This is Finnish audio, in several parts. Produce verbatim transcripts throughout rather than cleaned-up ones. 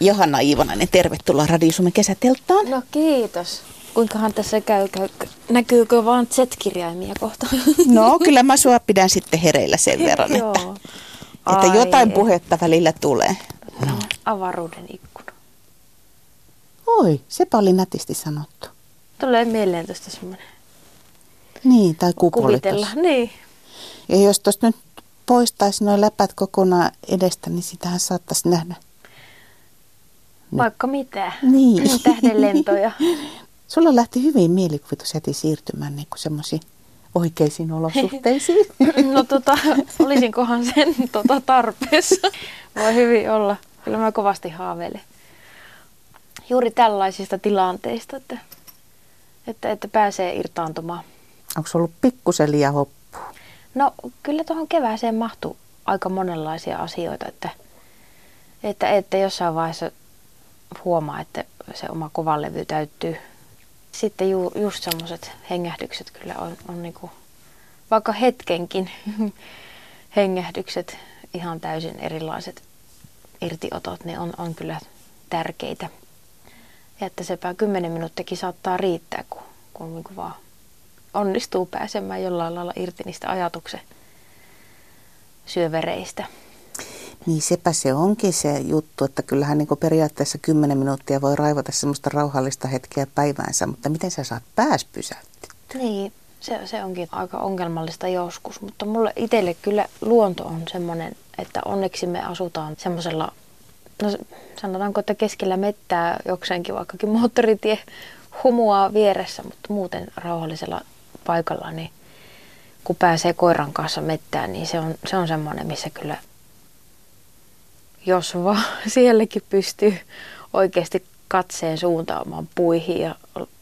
Johanna Iivanainen, tervetuloa Radiusuomen kesätelttaan. No kiitos. Kuinkahan tässä käy? käy näkyykö vaan Z-kirjaimia kohta? No kyllä mä sua pidän sitten hereillä sen verran, että, että jotain puhetta välillä tulee. No. Avaruuden ikkuna. Oi, sepä oli nätisti sanottu. Tulee mieleen tuosta semmoinen. Niin, tai kupoli tuossa. Niin. Ja jos tuosta nyt poistaisi nuo läpät kokonaan edestä, niin sitähän saattaisi nähdä. Vaikka mitä. Niin. Tähdenlentoja. Sulla lähti hyvin mielikuvitus heti siirtymään niin kuin semmoisiin oikeisiin olosuhteisiin. No tota, olisinkohan sen tota, tarpeessa. Voi hyvin olla. Kyllä mä kovasti haaveilen juuri tällaisista tilanteista, että, että, että pääsee irtaantumaan. Onko se ollut pikkusen liian hoppu? No kyllä tuohon kevääseen mahtui aika monenlaisia asioita, että, että, että jossain vaiheessa huomaa, että se oma kovalevy täyttyy. Sitten ju, just semmoiset hengähdykset kyllä on, on niinku, vaikka hetkenkin hengähdykset, ihan täysin erilaiset irtiotot, ne on, on kyllä tärkeitä. Ja että sepä kymmenen minuuttikin saattaa riittää, kun, kun niinku vaan onnistuu pääsemään jollain lailla irti niistä ajatuksen syövereistä. Niin sepä se onkin se juttu, että kyllähän niin kuin periaatteessa kymmenen minuuttia voi raivata semmoista rauhallista hetkeä päiväänsä, mutta miten sä saat pääs pysäytettyä? Niin, se, se onkin aika ongelmallista joskus, mutta mulle itselle kyllä luonto on semmoinen, että onneksi me asutaan semmoisella, no sanotaanko, että keskellä mettää jokseenkin vaikkakin moottoritie humuaa vieressä, mutta muuten rauhallisella paikalla, niin kun pääsee koiran kanssa mettään, niin se on, se on semmoinen, missä kyllä jos vaan sielläkin pystyy oikeasti katseen suuntaamaan puihin ja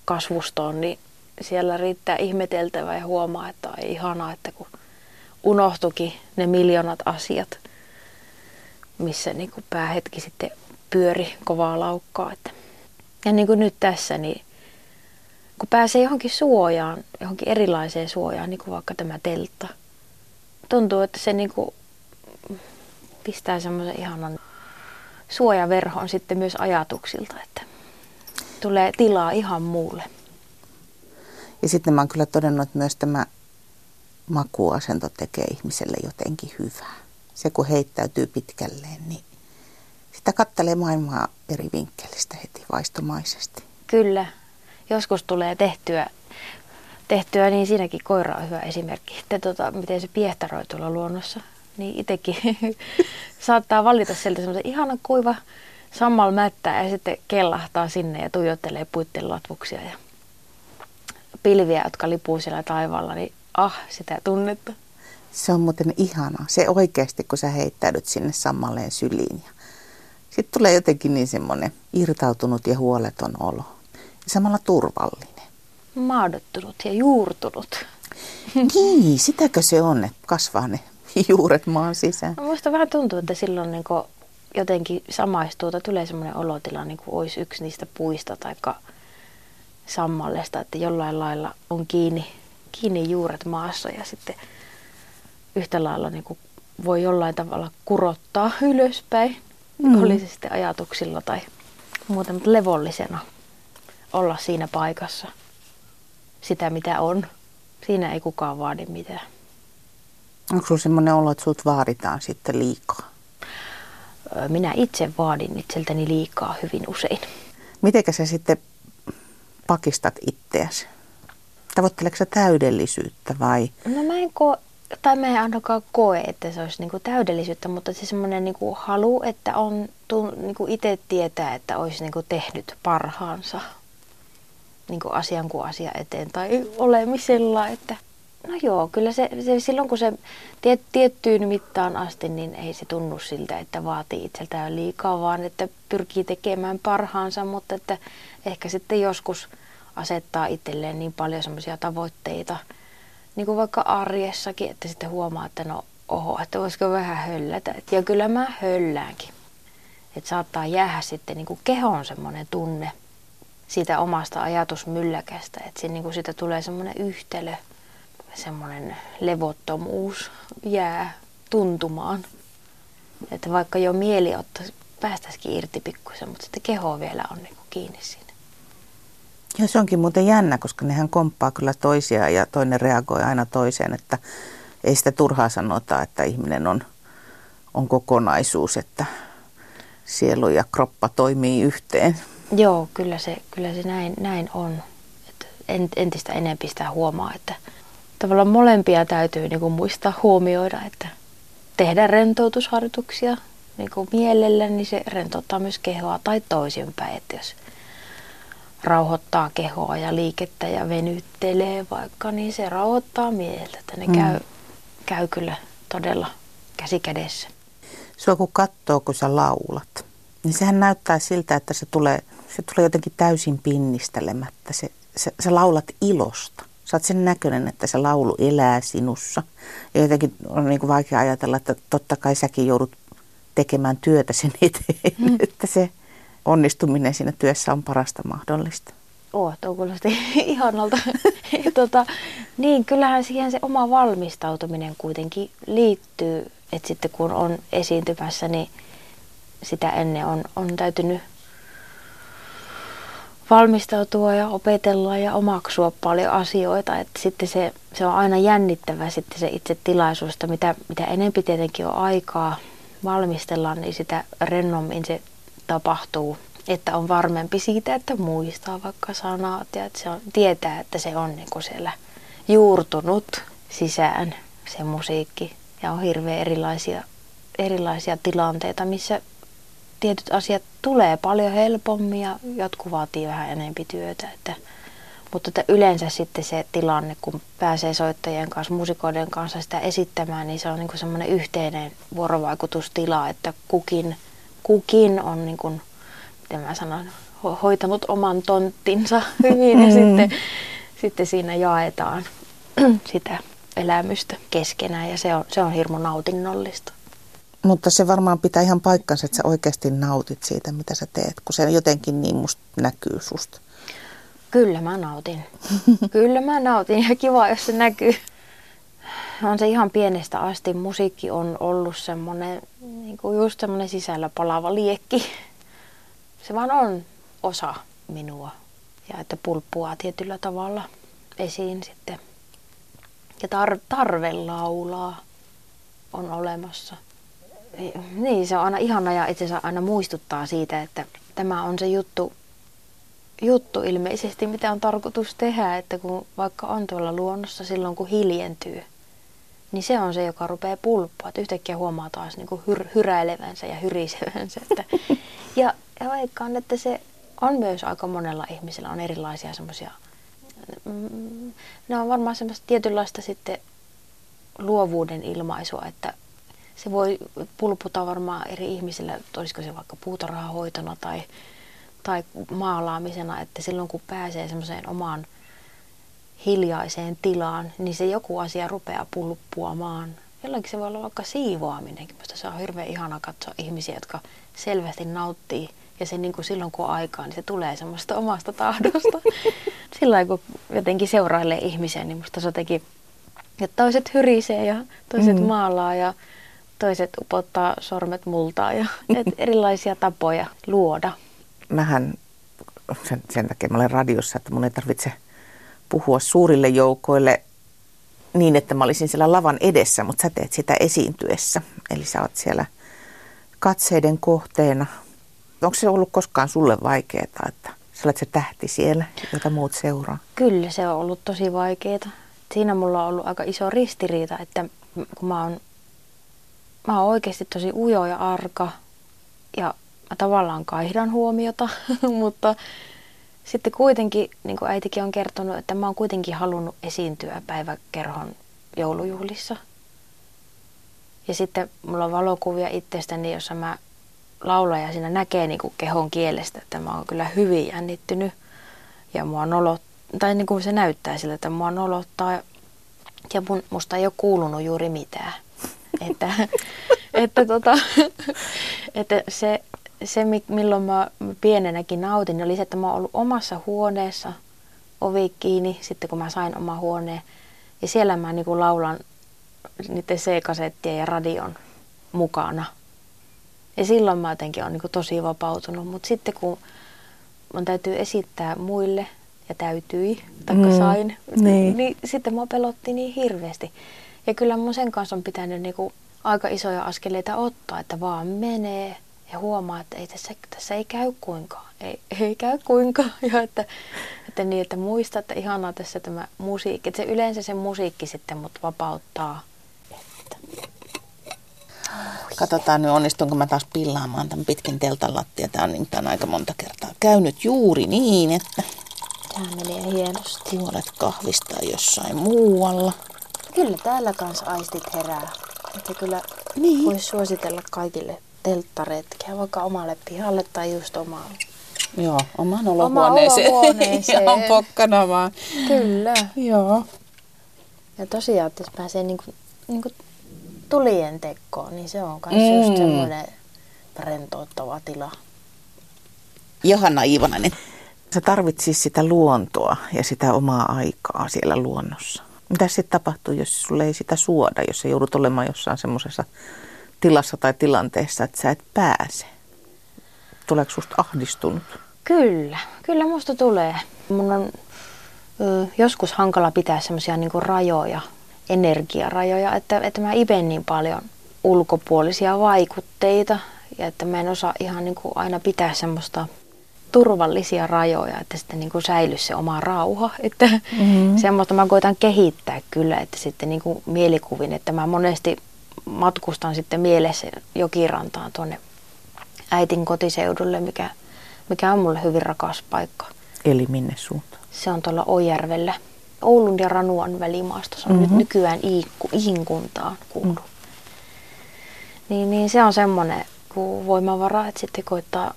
kasvustoon, niin siellä riittää ihmeteltävää ja huomaa, että on ihanaa, että kun unohtuikin ne miljoonat asiat, missä niin kuin päähetki sitten pyöri kovaa laukkaa. Ja niin kuin nyt tässä, niin kun pääsee johonkin suojaan, johonkin erilaiseen suojaan, niin kuin vaikka tämä teltta, tuntuu, että se niin kuin pistää semmoisen ihanan suojaverhon sitten myös ajatuksilta, että tulee tilaa ihan muulle. Ja sitten mä oon kyllä todennut, että myös tämä makuasento tekee ihmiselle jotenkin hyvää. Se kun heittäytyy pitkälleen, niin sitä kattelee maailmaa eri vinkkelistä heti vaistomaisesti. Kyllä. Joskus tulee tehtyä, tehtyä niin siinäkin koira on hyvä esimerkki, että tota, miten se piehtaroi tuolla luonnossa. Niin itsekin saattaa valita sieltä semmoisen ihanan kuiva sammal mättää ja sitten kellahtaa sinne ja tuijottelee puitten latvuksia ja pilviä, jotka lipuu siellä taivaalla, niin ah, sitä tunnetta. Se on muuten ihanaa. Se oikeasti, kun sä heittäydyt sinne sammalleen syliin. Ja sitten tulee jotenkin niin semmoinen irtautunut ja huoleton olo. Ja samalla turvallinen. Maadottunut ja juurtunut. Niin, sitäkö se on, että kasvaa ne juuret maan sisään? No, musta vähän tuntuu, että silloin niin jotenkin samaistuu, että tulee semmoinen olotila, niin kuin olisi yksi niistä puista tai sammallesta, että jollain lailla on kiinni, kiinni juuret maassa ja sitten yhtä lailla niin kuin voi jollain tavalla kurottaa ylöspäin, mm. oli se sitten ajatuksilla tai muuten, mutta levollisena olla siinä paikassa sitä, mitä on. Siinä ei kukaan vaadi mitään. Onko sinulla sellainen olo, että sinut vaaditaan sitten liikaa? Minä itse vaadin itseltäni liikaa hyvin usein. Mitenkä sä sitten pakistat itseäsi? Tavoitteleeko sä täydellisyyttä vai? No mä en koe, tai mä en ainakaan koe, että se olisi niinku täydellisyyttä, mutta se semmoinen niinku halu, että on niinku itse tietää, että olisi niinku tehnyt parhaansa niinku asian kuin asia eteen tai olemisella, että no joo, kyllä se, se silloin kun se tiet, tiettyyn mittaan asti, niin ei se tunnu siltä, että vaatii itseltään liikaa, vaan että pyrkii tekemään parhaansa, mutta että ehkä sitten joskus asettaa itselleen niin paljon semmoisia tavoitteita, niin kuin vaikka arjessakin, että sitten huomaa, että no oho, että voisiko vähän höllätä. Ja kyllä mä hölläänkin. Että saattaa jäädä sitten niin kuin kehoon semmoinen tunne siitä omasta ajatusmylläkästä, että siinä, niin kuin siitä tulee semmoinen yhtälö. Semmoinen levottomuus jää tuntumaan, että vaikka jo mieli ottaisi päästäisikin irti pikkuisen, mutta sitten keho vielä on niin kuin kiinni siinä. Ja se onkin muuten jännä, koska nehän komppaa kyllä toisiaan ja toinen reagoi aina toiseen, että ei sitä turhaa sanota, että ihminen on, on kokonaisuus, että sielu ja kroppa toimii yhteen. Joo, kyllä se, kyllä se näin, näin on. Et entistä enemmän sitä huomaa, että tavallaan molempia täytyy niin kuin muistaa huomioida, että tehdä rentoutusharjoituksia niin kuin mielellä, niin se rentouttaa myös kehoa tai toisinpäin, että jos rauhoittaa kehoa ja liikettä ja venyttelee vaikka, niin se rauhoittaa mieltä. Että ne mm. käy, käy kyllä todella käsi kädessä. Sua kun katsoo, kun sä laulat, niin sehän näyttää siltä, että se tulee, se tulee jotenkin täysin pinnistelemättä. Se, se, sä laulat ilosta. Sä oot sen näköinen, että se laulu elää sinussa. Ja jotenkin on niin kuin vaikea ajatella, että totta kai säkin joudut tekemään työtä sen eteen, mm. että se onnistuminen siinä työssä on parasta mahdollista. Oh, tuo kuulosti ihanalta. tota, niin, kyllähän siihen se oma valmistautuminen kuitenkin liittyy. Että sitten kun on esiintymässä, niin sitä ennen on, on täytynyt valmistautua ja opetella ja omaksua paljon asioita. Että sitten se, se on aina jännittävä sitten se itse tilaisuusta. Mitä, mitä enempi tietenkin on aikaa valmistellaan, niin sitä rennommin se tapahtuu, että on varmempi siitä, että muistaa vaikka sanat ja että se on, tietää, että se on niin kuin siellä juurtunut sisään se musiikki. Ja on hirveän erilaisia, erilaisia tilanteita, missä tietyt asiat tulee paljon helpommin ja jotkut vaatii vähän enempi työtä. Että, mutta että yleensä sitten se tilanne, kun pääsee soittajien kanssa, muusikoiden kanssa sitä esittämään, niin se on niin kuin semmoinen yhteinen vuorovaikutustila, että kukin Kukin on niin kuin, miten mä sanon, hoitanut oman tonttinsa hyvin ja mm. sitten, sitten siinä jaetaan sitä elämystä keskenään ja se on, se on hirmu nautinnollista. Mutta se varmaan pitää ihan paikkansa, että sä oikeasti nautit siitä, mitä sä teet, kun se jotenkin niin musta näkyy susta. Kyllä mä nautin. Kyllä mä nautin ja kiva, jos se näkyy. On se ihan pienestä asti. Musiikki on ollut semmoinen, niin kuin just semmoinen sisällä palava liekki. Se vaan on osa minua ja että pulppuaa tietyllä tavalla esiin sitten. Ja tar- tarve laulaa on olemassa. Niin, se on aina ihana ja itse asiassa aina muistuttaa siitä, että tämä on se juttu, juttu ilmeisesti, mitä on tarkoitus tehdä, että kun vaikka on tuolla luonnossa silloin, kun hiljentyy, niin se on se, joka rupeaa pulppaa. Että yhtäkkiä huomaa taas niin kuin hyr- hyräilevänsä ja hyrisevänsä. Että ja, ja vaikkaan, että se on myös aika monella ihmisellä on erilaisia semmoisia, mm, ne on varmaan semmoista tietynlaista sitten luovuuden ilmaisua, että se voi pulputa varmaan eri ihmisillä, olisiko se vaikka puutarhahoitona tai tai maalaamisena, että silloin kun pääsee semmoiseen omaan hiljaiseen tilaan, niin se joku asia rupeaa pulppuamaan. Jollakin se voi olla vaikka siivoaminenkin. Minusta se on hirveän ihana katsoa ihmisiä, jotka selvästi nauttii. Ja se niin kuin silloin kun on aikaa, niin se tulee semmoista omasta tahdosta. Silloin kun jotenkin seurailee ihmisiä, niin musta se jotenkin, että toiset hyrisee ja toiset mm. maalaa ja toiset upottaa sormet multaa. Ja et erilaisia tapoja luoda. Mähän sen, sen takia mä olen radiossa, että mun ei tarvitse puhua suurille joukoille niin, että mä olisin siellä lavan edessä, mutta sä teet sitä esiintyessä. Eli sä oot siellä katseiden kohteena. Onko se ollut koskaan sulle vaikeaa, että sä olet se tähti siellä, jota muut seuraa? Kyllä se on ollut tosi vaikeaa. Siinä mulla on ollut aika iso ristiriita, että kun mä oon, mä oon oikeasti tosi ujo ja arka ja mä tavallaan kaihdan huomiota, mutta sitten kuitenkin, niin kuin äitikin on kertonut, että mä oon kuitenkin halunnut esiintyä päiväkerhon joulujuhlissa. Ja sitten mulla on valokuvia itsestäni, jossa mä laulan ja siinä näkee niin kuin kehon kielestä, että mä oon kyllä hyvin jännittynyt. Ja mua nolot, tai niin kuin se näyttää siltä, että mua nolottaa ja mun, musta ei ole kuulunut juuri mitään. että, että, tota, että se... Se, milloin mä pienenäkin nautin, oli se, että mä oon ollut omassa huoneessa, ovi kiinni, sitten kun mä sain oman huoneen. Ja siellä mä niinku laulan niiden C-kasettien ja radion mukana. Ja silloin mä jotenkin olen niin tosi vapautunut, mutta sitten kun mun täytyy esittää muille ja täytyi, taikka mm, sain, niin. niin sitten mä pelotti niin hirveästi. Ja kyllä mun sen kanssa on pitänyt niin kuin aika isoja askeleita ottaa, että vaan menee ja huomaa, että ei tässä, tässä ei käy kuinkaan, ei, ei käy kuinkaan. Ja että, että, niin, että muista, että ihanaa tässä tämä musiikki, että se yleensä se musiikki sitten mut vapauttaa. Katsotaan nyt onnistunko mä taas pillaamaan tämän pitkin teltan lattia. Tämä on, niin, tämä on aika monta kertaa käynyt juuri niin, että tämä menee hienosti. Huolet kahvistaa jossain muualla. Kyllä täällä kanssa aistit herää. Että kyllä niin. Voisi suositella kaikille telttaretkeä, vaikka omalle pihalle tai just omalle. Joo, oman olohuoneeseen. Oma olohuoneeseen. Ihan pokkana vaan. Kyllä. Joo. Ja tosiaan, että jos pääsee niinku, niinku tulien tekoon, niin se on myös mm. just semmoinen rentouttava tila. Johanna Iivanainen. Sä tarvitsis sitä luontoa ja sitä omaa aikaa siellä luonnossa. Mitä sitten tapahtuu, jos sulle ei sitä suoda, jos sä joudut olemaan jossain semmoisessa tilassa tai tilanteessa, että sä et pääse? Tuleeko susta ahdistunut? Kyllä, kyllä musta tulee. Mun on ö, joskus hankala pitää semmoisia niinku rajoja, energiarajoja, että, että mä iben niin paljon ulkopuolisia vaikutteita ja että mä en osaa ihan niinku aina pitää semmoista turvallisia rajoja, että sitten niin kuin säilyisi se oma rauha. Että mm-hmm. Semmoista mä koitan kehittää kyllä, että sitten niin kuin mielikuvin, että mä monesti matkustan sitten mielessä jokirantaan tuonne äitin kotiseudulle, mikä, mikä on mulle hyvin rakas paikka. Eli minne suuntaan? Se on tuolla Oijärvellä. Oulun ja Ranuan välimaastossa on mm-hmm. nyt nykyään Ihin kuntaan kuuluu. Mm. Niin, niin se on semmoinen voimavara, että sitten koittaa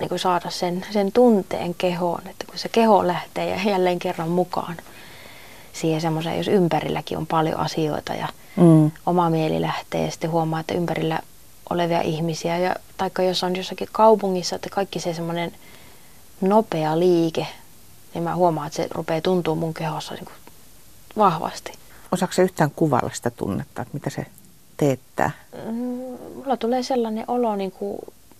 niin kuin saada sen, sen tunteen kehoon, että kun se keho lähtee ja jälleen kerran mukaan siihen semmoiseen, jos ympärilläkin on paljon asioita ja mm. oma mieli lähtee ja sitten huomaa, että ympärillä olevia ihmisiä ja taikka jos on jossakin kaupungissa, että kaikki se semmoinen nopea liike, niin mä huomaan, että se rupeaa tuntua mun kehossa niin kuin vahvasti. Osaatko sä yhtään kuvailla sitä tunnetta, että mitä se teettää? Mulla tulee sellainen olo, niin kuin,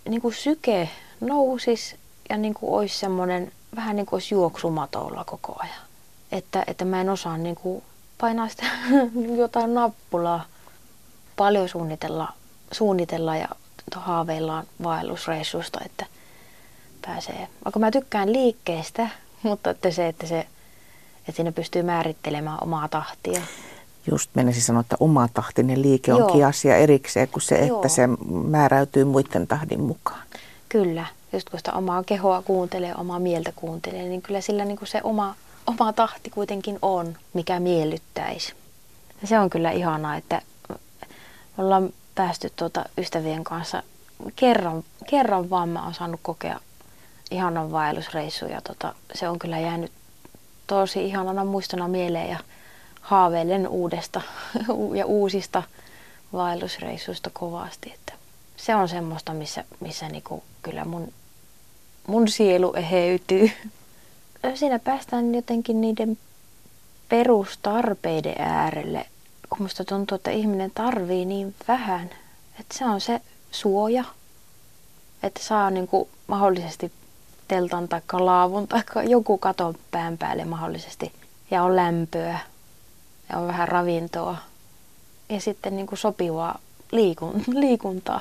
niin kuin syke nousis ja niin kuin olisi semmoinen, vähän niin kuin olisi juoksumatolla koko ajan. Että, että mä en osaa niin kuin painaa sitä jotain nappulaa. Paljon suunnitella, suunnitella ja haaveillaan vaellusreissusta, että pääsee. Vaikka mä tykkään liikkeestä, mutta että se, että, se, että siinä pystyy määrittelemään omaa tahtia. Just menisin sanoa, että oma tahtinen liike Joo. onkin asia erikseen kuin se, että Joo. se määräytyy muiden tahdin mukaan. Kyllä, just kun sitä omaa kehoa kuuntelee, omaa mieltä kuuntelee, niin kyllä sillä niin kuin se oma, oma tahti kuitenkin on, mikä miellyttäisi. Ja se on kyllä ihanaa, että me ollaan päästy tuota ystävien kanssa kerran, kerran vaan mä oon saanut kokea ihanan vaellusreissun ja tota, se on kyllä jäänyt tosi ihanana muistona mieleen ja haaveilen uudesta ja uusista vaellusreissuista kovasti. Että se on semmoista, missä, missä niinku kyllä mun, mun sielu eheytyy. Siinä päästään jotenkin niiden perustarpeiden äärelle, kun musta tuntuu, että ihminen tarvii niin vähän. Että se on se suoja, että saa niinku mahdollisesti teltan tai laavun tai joku katon pään päälle mahdollisesti ja on lämpöä ja on vähän ravintoa ja sitten niinku sopivaa liikun, liikuntaa.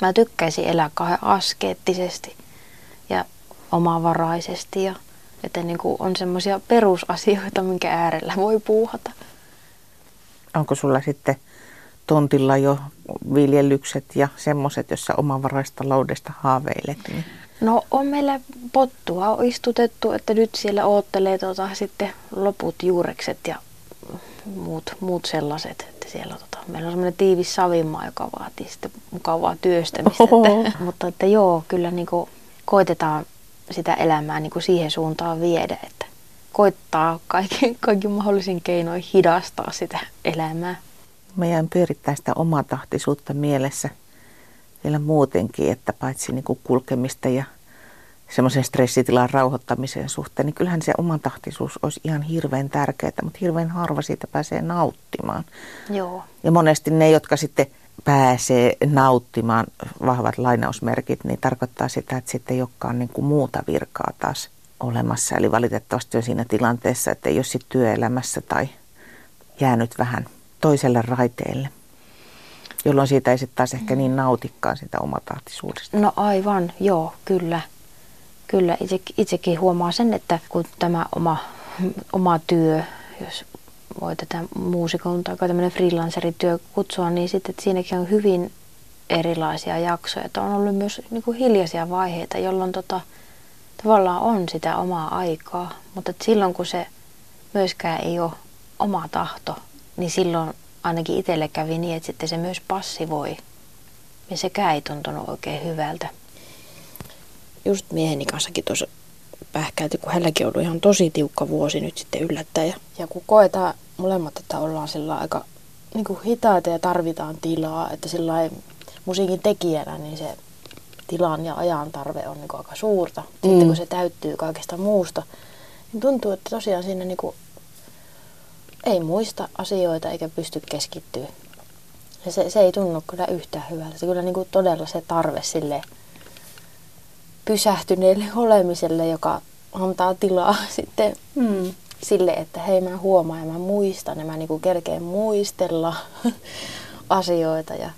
Mä tykkäisin elää kauhean askeettisesti ja omavaraisesti ja että niin kuin on semmoisia perusasioita, minkä äärellä voi puuhata. Onko sulla sitten tontilla jo viljelykset ja semmoiset, jossa omavaraistaloudesta haaveilet? Niin? No on meillä pottua on istutettu, että nyt siellä oottelee tota, sitten loput juurekset ja muut, muut sellaiset. Siellä, tota, meillä on semmoinen tiivis savimaa, joka vaatii sitten mukavaa työstämistä. Että, mutta että joo, kyllä niin kuin koitetaan sitä elämää niin kuin siihen suuntaan viedä. Että koittaa kaikki, kaikki mahdollisin keinoin hidastaa sitä elämää. Meidän pyörittää sitä omatahtisuutta mielessä vielä muutenkin, että paitsi niin kuin kulkemista ja semmoisen stressitilan rauhoittamiseen suhteen, niin kyllähän se omatahtisuus olisi ihan hirveän tärkeää, mutta hirveän harva siitä pääsee nauttimaan. Joo. Ja monesti ne, jotka sitten pääsee nauttimaan, vahvat lainausmerkit, niin tarkoittaa sitä, että sitten ei olekaan niin kuin muuta virkaa taas olemassa. Eli valitettavasti on siinä tilanteessa, että ei ole sitten työelämässä tai jäänyt vähän toiselle raiteelle, jolloin siitä ei sitten taas ehkä niin nautikaan sitä omatahtisuudesta. No aivan, joo, kyllä. Kyllä, itse, itsekin huomaa sen, että kun tämä oma, oma työ, jos voi tätä muusikon tai tämmöinen freelancerityö kutsua, niin sitten siinäkin on hyvin erilaisia jaksoja. Että on ollut myös niin kuin hiljaisia vaiheita, jolloin tota, tavallaan on sitä omaa aikaa, mutta silloin kun se myöskään ei ole oma tahto, niin silloin ainakin itselle kävi niin, että sitten se myös passivoi ja sekään ei tuntunut oikein hyvältä. Just mieheni kanssakin tuossa pähkäilti, kun hänelläkin on ollut ihan tosi tiukka vuosi nyt sitten yllättäen. Ja kun koetaan molemmat, että ollaan sillä aika niin kuin hitaita ja tarvitaan tilaa, että sillä musiikin tekijänä niin se tilan ja ajan tarve on niin kuin aika suurta. Sitten mm. kun se täyttyy kaikesta muusta, niin tuntuu, että tosiaan siinä niin kuin ei muista asioita eikä pysty keskittyä. Ja se, se ei tunnu kyllä yhtään hyvältä. Se kyllä niin kuin todella se tarve silleen pysähtyneelle olemiselle, joka antaa tilaa sitten mm. sille, että hei, mä huomaan ja mä muistan ja mä niinku kerkeen muistella asioita. Ja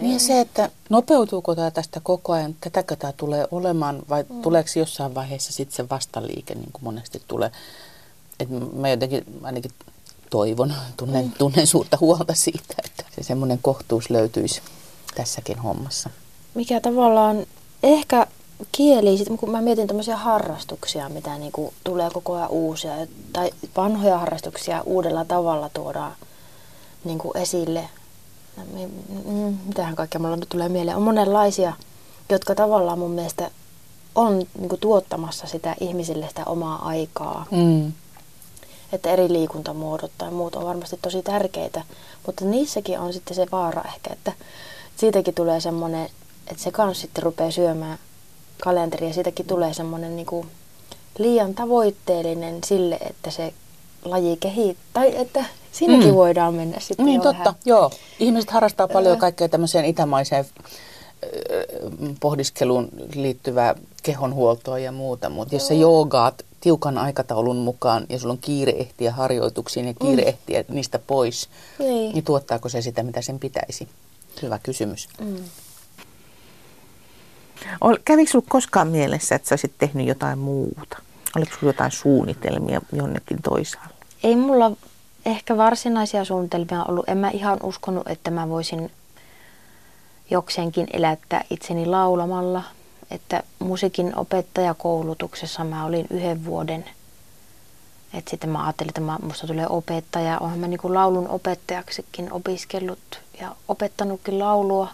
niin se, että nopeutuuko tämä tästä koko ajan, tätäkö tämä tulee olemaan vai mm. tuleeko jossain vaiheessa sitten se vastaliike, niin kuin monesti tulee. Et mä jotenkin ainakin toivon, tunnen, mm. tunnen suurta huolta siitä, että se semmoinen kohtuus löytyisi tässäkin hommassa. Mikä tavallaan ehkä kieli, kun mä mietin tämmöisiä harrastuksia, mitä niinku tulee koko ajan uusia, tai vanhoja harrastuksia uudella tavalla tuodaan niinku esille. Mitähän kaikkea mulla nyt tulee mieleen? On monenlaisia, jotka tavallaan mun mielestä on niinku tuottamassa sitä ihmisille sitä omaa aikaa. Mm. Että eri liikuntamuodot tai muut on varmasti tosi tärkeitä, mutta niissäkin on sitten se vaara ehkä, että siitäkin tulee semmoinen, että se kans sitten rupeaa syömään kalenteria. Siitäkin tulee semmoinen niinku liian tavoitteellinen sille, että se laji kehittää. Tai että siinäkin mm. voidaan mennä sitten niin, jo totta. Vähän. Joo. Ihmiset harrastaa paljon kaikkea tämmöiseen itämaiseen pohdiskeluun liittyvää kehonhuoltoa ja muuta. Mutta jos sä joogaat tiukan aikataulun mukaan ja sulla on kiire ehtiä harjoituksiin ja kiire ehtiä mm. niistä pois, niin. niin tuottaako se sitä, mitä sen pitäisi? Hyvä kysymys. Mm. Kävikö sinulla koskaan mielessä, että sä olisit tehnyt jotain muuta? Oliko sinulla jotain suunnitelmia jonnekin toisaalle? Ei mulla ehkä varsinaisia suunnitelmia ollut. En mä ihan uskonut, että mä voisin jokseenkin elättää itseni laulamalla. Että musiikin opettajakoulutuksessa mä olin yhden vuoden. Et sitten mä ajattelin, että musta tulee opettaja. Oonhan mä niinku laulun opettajaksikin opiskellut ja opettanutkin laulua.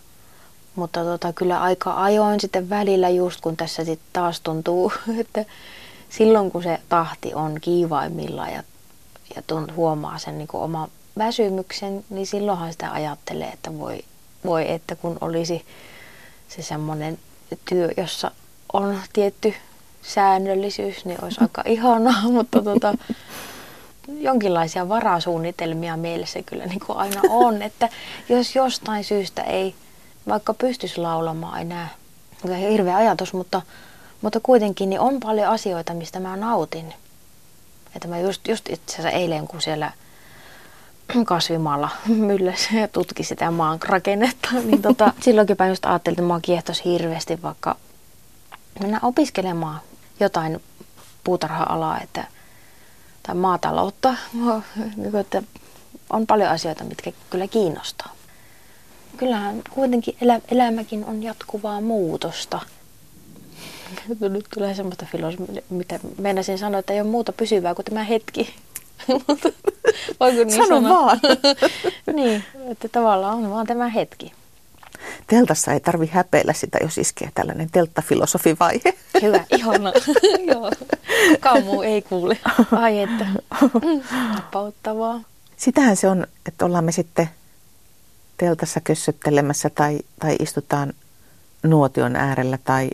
Mutta tota, kyllä aika ajoin sitten välillä, just kun tässä sitten taas tuntuu, että silloin kun se tahti on kiivaimmillaan ja, ja tunt, huomaa sen niin kuin oman väsymyksen, niin silloinhan sitä ajattelee, että voi, voi että kun olisi se semmoinen työ, jossa on tietty säännöllisyys, niin olisi aika ihanaa, mutta tota, jonkinlaisia varasuunnitelmia mielessä kyllä niin kuin aina on, että jos jostain syystä ei vaikka pystyisi laulamaan enää, mikä on hirveä ajatus, mutta, mutta kuitenkin niin on paljon asioita, mistä mä nautin. Että mä just, just itse asiassa eilen, kun siellä kasvimaalla myllässä ja tutkin sitä maan rakennetta, niin tota, silloinkin mä just ajattelin, että mä kiehtoisi hirveästi vaikka mennä opiskelemaan jotain puutarha-alaa että, tai maataloutta. Että on paljon asioita, mitkä kyllä kiinnostaa. Kyllähän kuitenkin elä, elämäkin on jatkuvaa muutosta. Nyt tulee semmoista filosofia, mitä meinasin sanoa, että ei ole muuta pysyvää kuin tämä hetki. Voinko niin sano? Vaan. Niin, että tavallaan on vaan tämä hetki. Teltassa ei tarvitse häpeillä sitä, jos iskee tällainen telttafilosofivaihe. Hyvä, ihana. Joo. Kukaan muu ei kuule. Ai että, napauttavaa. Sitähän se on, että ollaan me sitten teltassa kössöttelemässä tai, tai istutaan nuotion äärellä tai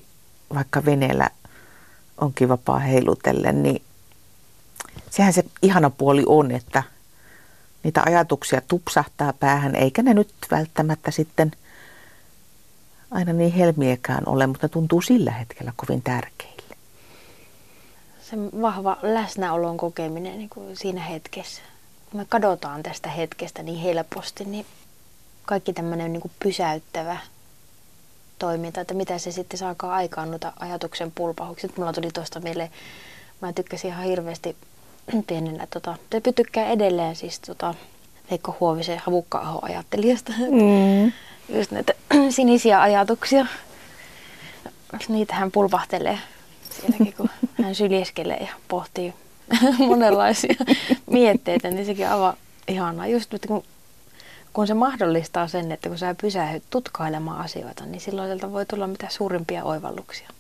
vaikka veneellä onkin vapaa heilutellen, niin sehän se ihana puoli on, että niitä ajatuksia tupsahtaa päähän, eikä ne nyt välttämättä sitten aina niin helmiäkään ole, mutta ne tuntuu sillä hetkellä kovin tärkeille. Se vahva läsnäolon kokeminen niin kuin siinä hetkessä. Me kadotaan tästä hetkestä niin helposti, niin kaikki tämmöinen niin kuin pysäyttävä toiminta, että mitä se sitten saakaan aikaan noita ajatuksen pulpahuksi. Nyt mulla tuli tuosta mieleen, mä tykkäsin ihan hirveästi pienenä, tota, tykkää edelleen siis tota, Veikko Huovisen Havukka-Ahon ajattelijasta. Mm. Just näitä sinisiä ajatuksia. Niitä hän pulpahtelee sielläkin, kun hän syljäskelee ja pohtii monenlaisia mietteitä, niin sekin on aivan ihanaa. Just nyt kun, kun se mahdollistaa sen, että kun sä pysähdyt tutkailemaan asioita, niin silloin sieltä voi tulla mitä suurimpia oivalluksia.